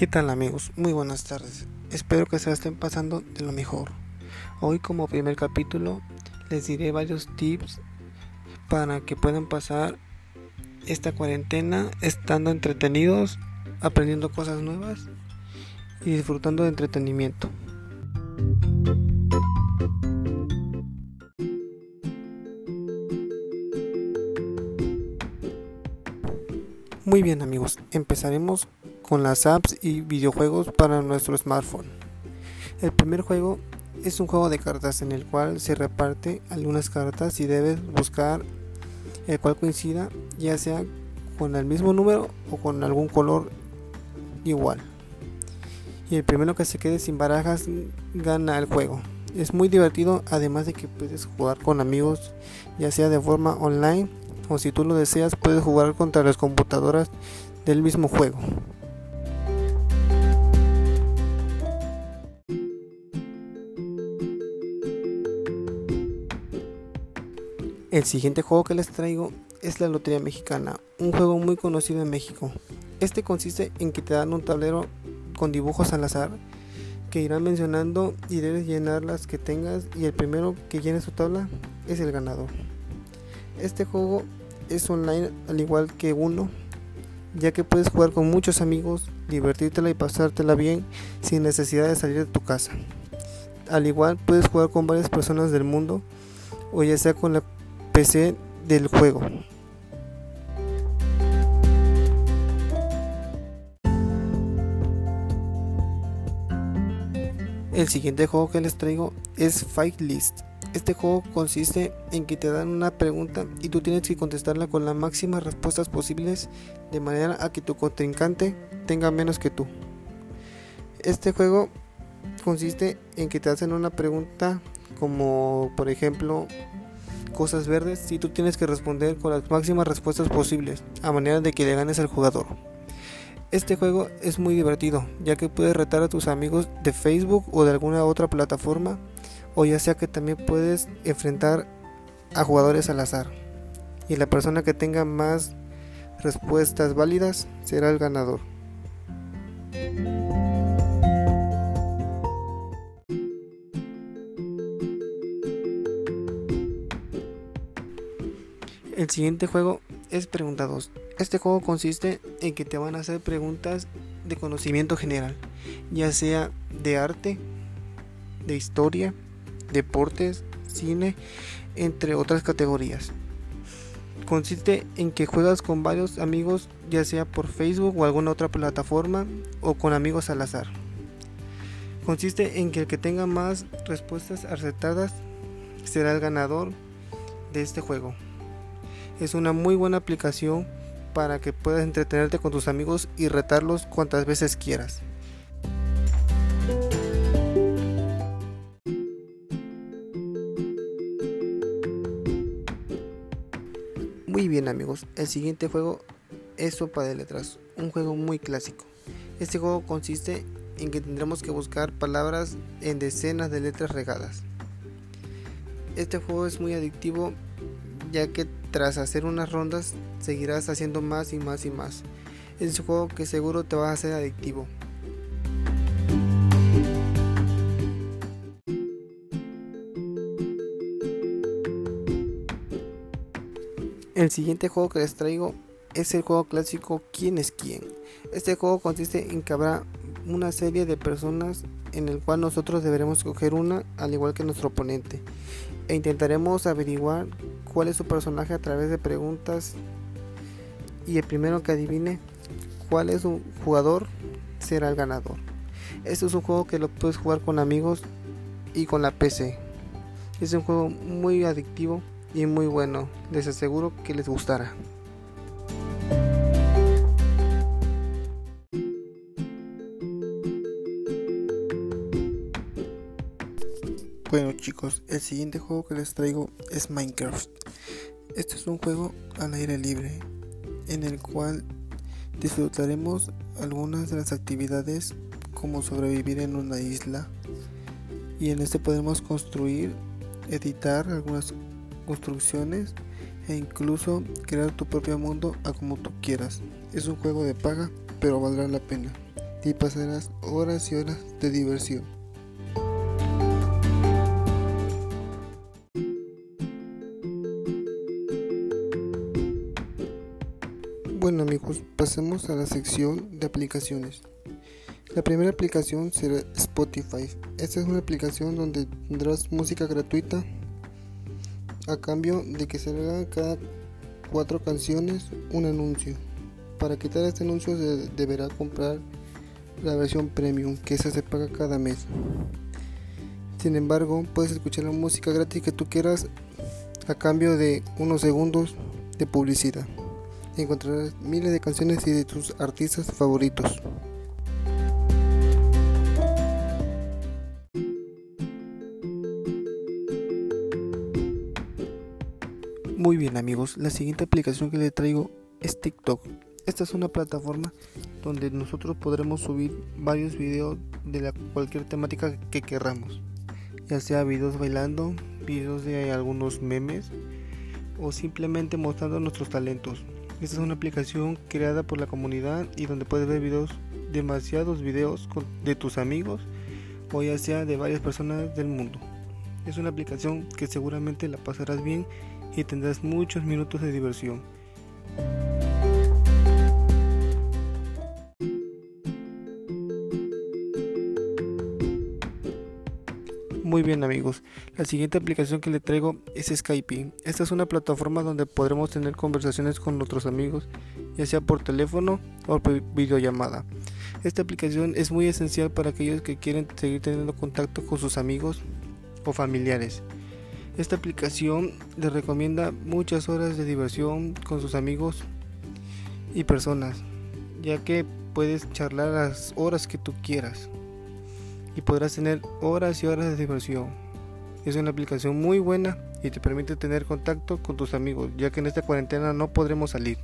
¿Qué tal amigos? Muy buenas tardes, espero que se la estén pasando de lo mejor. Hoy como primer capítulo les diré varios tips para que puedan pasar esta cuarentena estando entretenidos, aprendiendo cosas nuevas y disfrutando de entretenimiento. Muy bien amigos, empezaremos con las apps y videojuegos para nuestro smartphone. El primer juego es un juego de cartas en el cual se reparte algunas cartas y debes buscar el cual coincida, ya sea con el mismo número o con algún color igual. Y el primero que se quede sin barajas gana el juego. Es muy divertido, además de que puedes jugar con amigos, ya sea de forma online o, si tú lo deseas, puedes jugar contra las computadoras del mismo juego. El siguiente juego que les traigo es la Lotería Mexicana, un juego muy conocido en México. Este consiste en que te dan un tablero con dibujos al azar que irán mencionando y debes llenar las que tengas, y el primero que llene su tabla es el ganador. Este juego es online al igual que uno, ya que puedes jugar con muchos amigos, divertírtela y pasártela bien sin necesidad de salir de tu casa. Al igual puedes jugar con varias personas del mundo o ya sea con la PC del juego. El siguiente juego que les traigo es Fight List. Este juego consiste en que te dan una pregunta y tú tienes que contestarla con las máximas respuestas posibles, de manera a que tu contrincante tenga menos que tú. Este juego consiste en que te hacen una pregunta como, por ejemplo, cosas verdes, y tú tienes que responder con las máximas respuestas posibles, a manera de que le ganes al jugador. Este juego es muy divertido, ya que puedes retar a tus amigos de Facebook o de alguna otra plataforma, o ya sea que también puedes enfrentar a jugadores al azar, y la persona que tenga más respuestas válidas será el ganador. El siguiente juego es Pregunta 2. Este juego consiste en que te van a hacer preguntas de conocimiento general, ya sea de arte, de historia, deportes, cine, entre otras categorías. Consiste en que juegas con varios amigos, ya sea por Facebook o alguna otra plataforma, o con amigos al azar. Consiste en que el que tenga más respuestas acertadas será el ganador de este juego. Es una muy buena aplicación para que puedas entretenerte con tus amigos y retarlos cuantas veces quieras. Muy bien amigos, el siguiente juego es Sopa de Letras, un juego muy clásico. Este juego consiste en que tendremos que buscar palabras en decenas de letras regadas. Este juego es muy adictivo, ya que tras hacer unas rondas seguirás haciendo más y más y más. Es un juego que seguro te va a hacer adictivo. El siguiente juego que les traigo es el juego clásico ¿Quién es Quién? Este juego consiste en que habrá una serie de personas en el cual nosotros deberemos escoger una, al igual que nuestro oponente, e intentaremos averiguar cuál es su personaje a través de preguntas, y el primero que adivine cuál es su jugador será el ganador. Este es un juego que lo puedes jugar con amigos y con la PC. Es un juego muy adictivo y muy bueno, les aseguro que les gustará. Bueno chicos, el siguiente juego que les traigo es Minecraft. Este es un juego al aire libre, en el cual disfrutaremos algunas de las actividades como sobrevivir en una isla, y en este podremos construir, editar algunas construcciones e incluso crear tu propio mundo a como tú quieras. Es un juego de paga, pero valdrá la pena. y pasarás horas y horas de diversión. Bueno amigos, pasemos a la sección de aplicaciones. La primera aplicación será Spotify. Esta es una aplicación donde tendrás música gratuita a cambio de que salga cada 4 canciones un anuncio. Para quitar este anuncio se deberá comprar la versión premium, que esa se paga cada mes. Sin embargo, puedes escuchar la música gratis que tú quieras a cambio de unos segundos de publicidad. Encontrarás miles de canciones y de tus artistas favoritos. Muy bien amigos, la siguiente aplicación que les traigo es TikTok. Esta es una plataforma donde nosotros podremos subir varios videos de cualquier temática que queramos, ya sea videos bailando, videos de algunos memes o simplemente mostrando nuestros talentos. Esta es una aplicación creada por la comunidad y donde puedes ver demasiados videos de tus amigos o ya sea de varias personas del mundo. Es una aplicación que seguramente la pasarás bien y tendrás muchos minutos de diversión. Muy bien amigos, la siguiente aplicación que les traigo es Skype. Esta es una plataforma donde podremos tener conversaciones con nuestros amigos, ya sea por teléfono o por videollamada. Esta aplicación es muy esencial para aquellos que quieren seguir teniendo contacto con sus amigos o familiares. Esta aplicación les recomienda muchas horas de diversión con sus amigos y personas, ya que puedes charlar las horas que tú quieras y podrás tener horas y horas de diversión. Es una aplicación muy buena y te permite tener contacto con tus amigos, ya que en esta cuarentena no podremos salir.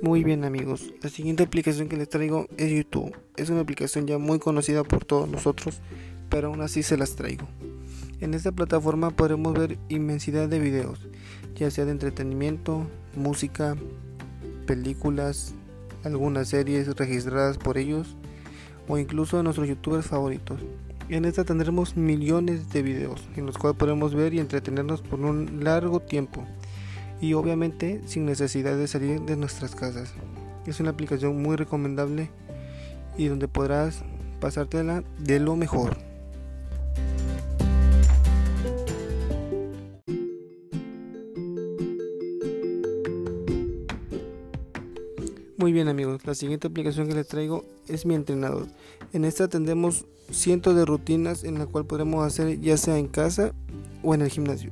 Muy bien amigos, la siguiente aplicación que les traigo es YouTube. Es una aplicación ya muy conocida por todos nosotros, pero aún así se las traigo. En esta plataforma podremos ver inmensidad de videos, ya sea de entretenimiento, música, películas, algunas series registradas por ellos o incluso de nuestros youtubers favoritos. En esta tendremos millones de videos en los cuales podremos ver y entretenernos por un largo tiempo. Y obviamente sin necesidad de salir de nuestras casas. Es una aplicación muy recomendable y donde podrás pasártela de lo mejor. Muy bien amigos, la siguiente aplicación que les traigo es Mi Entrenador. En esta tendremos cientos de rutinas en la cual podremos hacer ya sea en casa o en el gimnasio.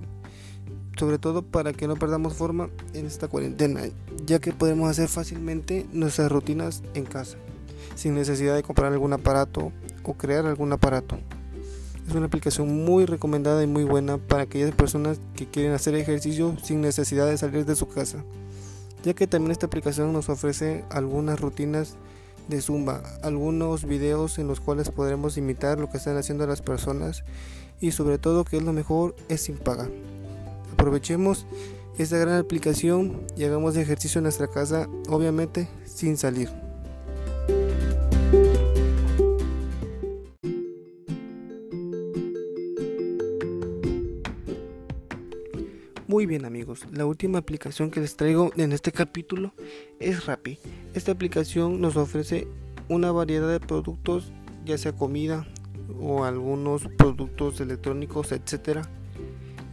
Sobre todo para que no perdamos forma en esta cuarentena, ya que podemos hacer fácilmente nuestras rutinas en casa, sin necesidad de comprar algún aparato o crear algún aparato. Es una aplicación muy recomendada y muy buena para aquellas personas que quieren hacer ejercicio sin necesidad de salir de su casa, ya que también esta aplicación nos ofrece algunas rutinas de Zumba, algunos videos en los cuales podremos imitar lo que están haciendo las personas y sobre todo, que es lo mejor, es sin paga. Aprovechemos esta gran aplicación y hagamos ejercicio en nuestra casa, obviamente sin salir. Muy bien amigos, la última aplicación que les traigo en este capítulo es Rappi. Esta aplicación nos ofrece una variedad de productos, ya sea comida o algunos productos electrónicos, etcétera.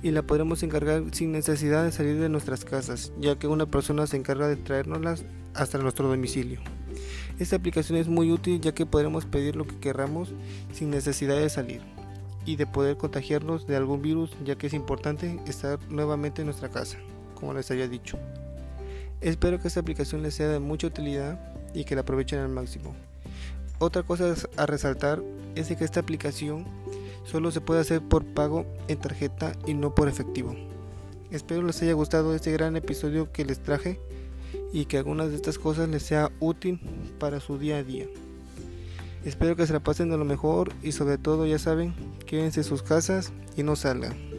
Y la podremos encargar sin necesidad de salir de nuestras casas, ya que una persona se encarga de traérnoslas hasta nuestro domicilio. Esta aplicación es muy útil, ya que podremos pedir lo que queramos sin necesidad de salir y de poder contagiarnos de algún virus, ya que es importante estar nuevamente en nuestra casa, como les había dicho. Espero que esta aplicación les sea de mucha utilidad y que la aprovechen al máximo. Otra cosa a resaltar es que esta aplicación solo se puede hacer por pago en tarjeta y no por efectivo. Espero les haya gustado este gran episodio que les traje y que algunas de estas cosas les sea útil para su día a día. Espero que se la pasen de lo mejor y sobre todo, ya saben, quédense en sus casas y no salgan.